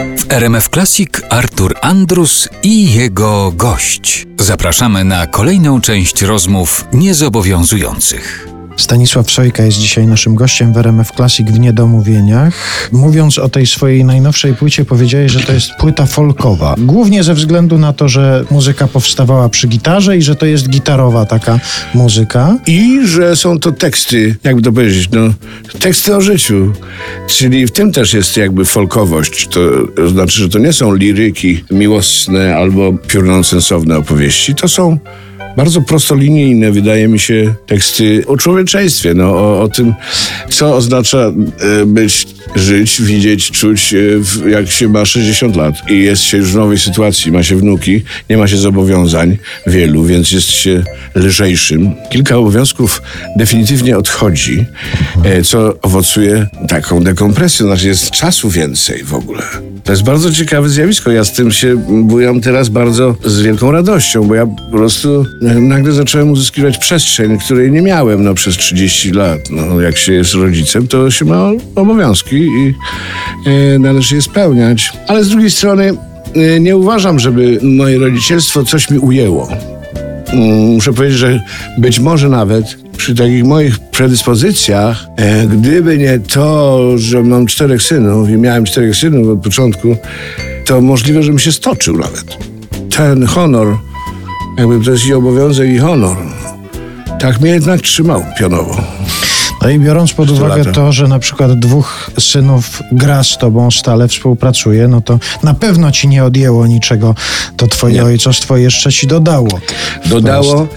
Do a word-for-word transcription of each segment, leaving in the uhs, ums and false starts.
W R M F Classic Artur Andrus i jego gość. Zapraszamy na kolejną część rozmów niezobowiązujących. Stanisław Sojka jest dzisiaj naszym gościem w R M F Classic w Niedomówieniach. Mówiąc o tej swojej najnowszej płycie, powiedziałeś, że to jest płyta folkowa. Głównie ze względu na to, że muzyka powstawała przy gitarze i że to jest gitarowa taka muzyka. I że są to teksty, jakby to powiedzieć, no, teksty o życiu. Czyli w tym też jest jakby folkowość. To znaczy, że to nie są liryki miłosne albo piórno-sensowne opowieści. To są bardzo prostolinijne, wydaje mi się, teksty o człowieczeństwie, no, o, o tym, co oznacza być, żyć, widzieć, czuć, jak się ma sześćdziesiąt lat i jest się już w nowej sytuacji, ma się wnuki, nie ma się zobowiązań wielu, więc jest się lżejszym. Kilka obowiązków definitywnie odchodzi, co owocuje taką dekompresją, znaczy jest czasu więcej w ogóle. To jest bardzo ciekawe zjawisko, ja z tym się bujam teraz bardzo z wielką radością, bo ja po prostu nagle zacząłem uzyskiwać przestrzeń, której nie miałem no, przez trzydzieści lat. No, jak się jest rodzicem, to się ma obowiązki i e, należy je spełniać. Ale z drugiej strony e, nie uważam, żeby moje rodzicielstwo coś mi ujęło. Muszę powiedzieć, że być może nawet przy takich moich predyspozycjach, e, gdyby nie to, że mam czterech synów i miałem czterech synów od początku, to możliwe, żebym się stoczył nawet. Ten honor, jakby to jest i obowiązek, i honor. Tak mnie jednak trzymał pionowo. No i biorąc pod uwagę to, że na przykład dwóch synów gra z tobą, stale współpracuje, no to na pewno ci nie odjęło niczego. To twoje nie. ojcostwo jeszcze ci dodało. Dodało.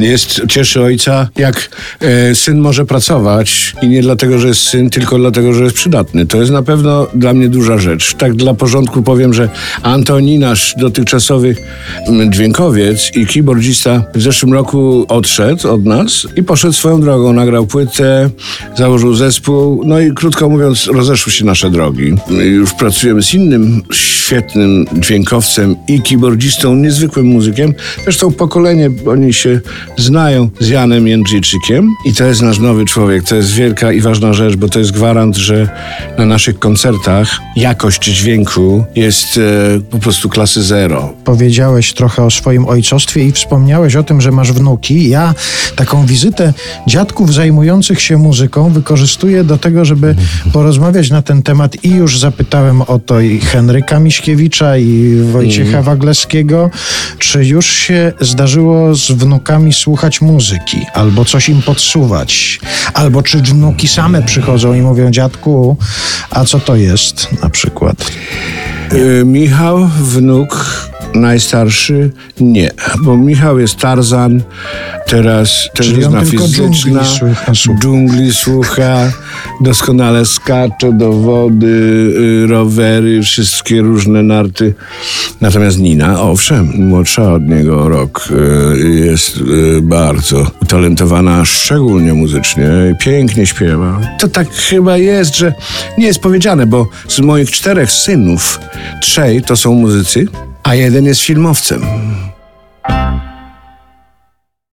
Jest, cieszy ojca, jak e, syn może pracować i nie dlatego, że jest syn, tylko dlatego, że jest przydatny. To jest na pewno dla mnie duża rzecz. Tak dla porządku powiem, że Antoni, nasz dotychczasowy dźwiękowiec i keyboardzista, w zeszłym roku odszedł od nas i poszedł swoją drogą. Nagrał płytę, założył zespół, no i krótko mówiąc rozeszły się nasze drogi. Już pracujemy z innym świetnym dźwiękowcem i keyboardzistą, niezwykłym muzykiem. Zresztą pokolenie, oni się znają, z Janem Jędrzejczykiem i to jest nasz nowy człowiek. To jest wielka i ważna rzecz, bo to jest gwarant, że na naszych koncertach jakość dźwięku jest e, po prostu klasy zero. Powiedziałeś trochę o swoim ojcostwie i wspomniałeś o tym, że masz wnuki. Ja taką wizytę dziadków zajmujących się muzyką wykorzystuję do tego, żeby porozmawiać na ten temat i już zapytałem o to i Henryka Miśkiewicza i Wojciecha Waglewskiego, czy już się zdarzyło z wnukami słuchać muzyki, albo coś im podsuwać, albo czy wnuki same przychodzą i mówią: dziadku, a co to jest na przykład? Yy, Michał, wnuk najstarszy, nie, bo Michał jest Tarzan, teraz też zna fizyczna, dżungli słucha, doskonale skacze do wody, rowery, wszystkie różne narty. Natomiast Nina, owszem, młodsza od niego o rok, jest bardzo utalentowana, szczególnie muzycznie, pięknie śpiewa. To tak chyba jest, że nie jest powiedziane, bo z moich czterech synów trzej to są muzycy, a jeden jest filmowcem.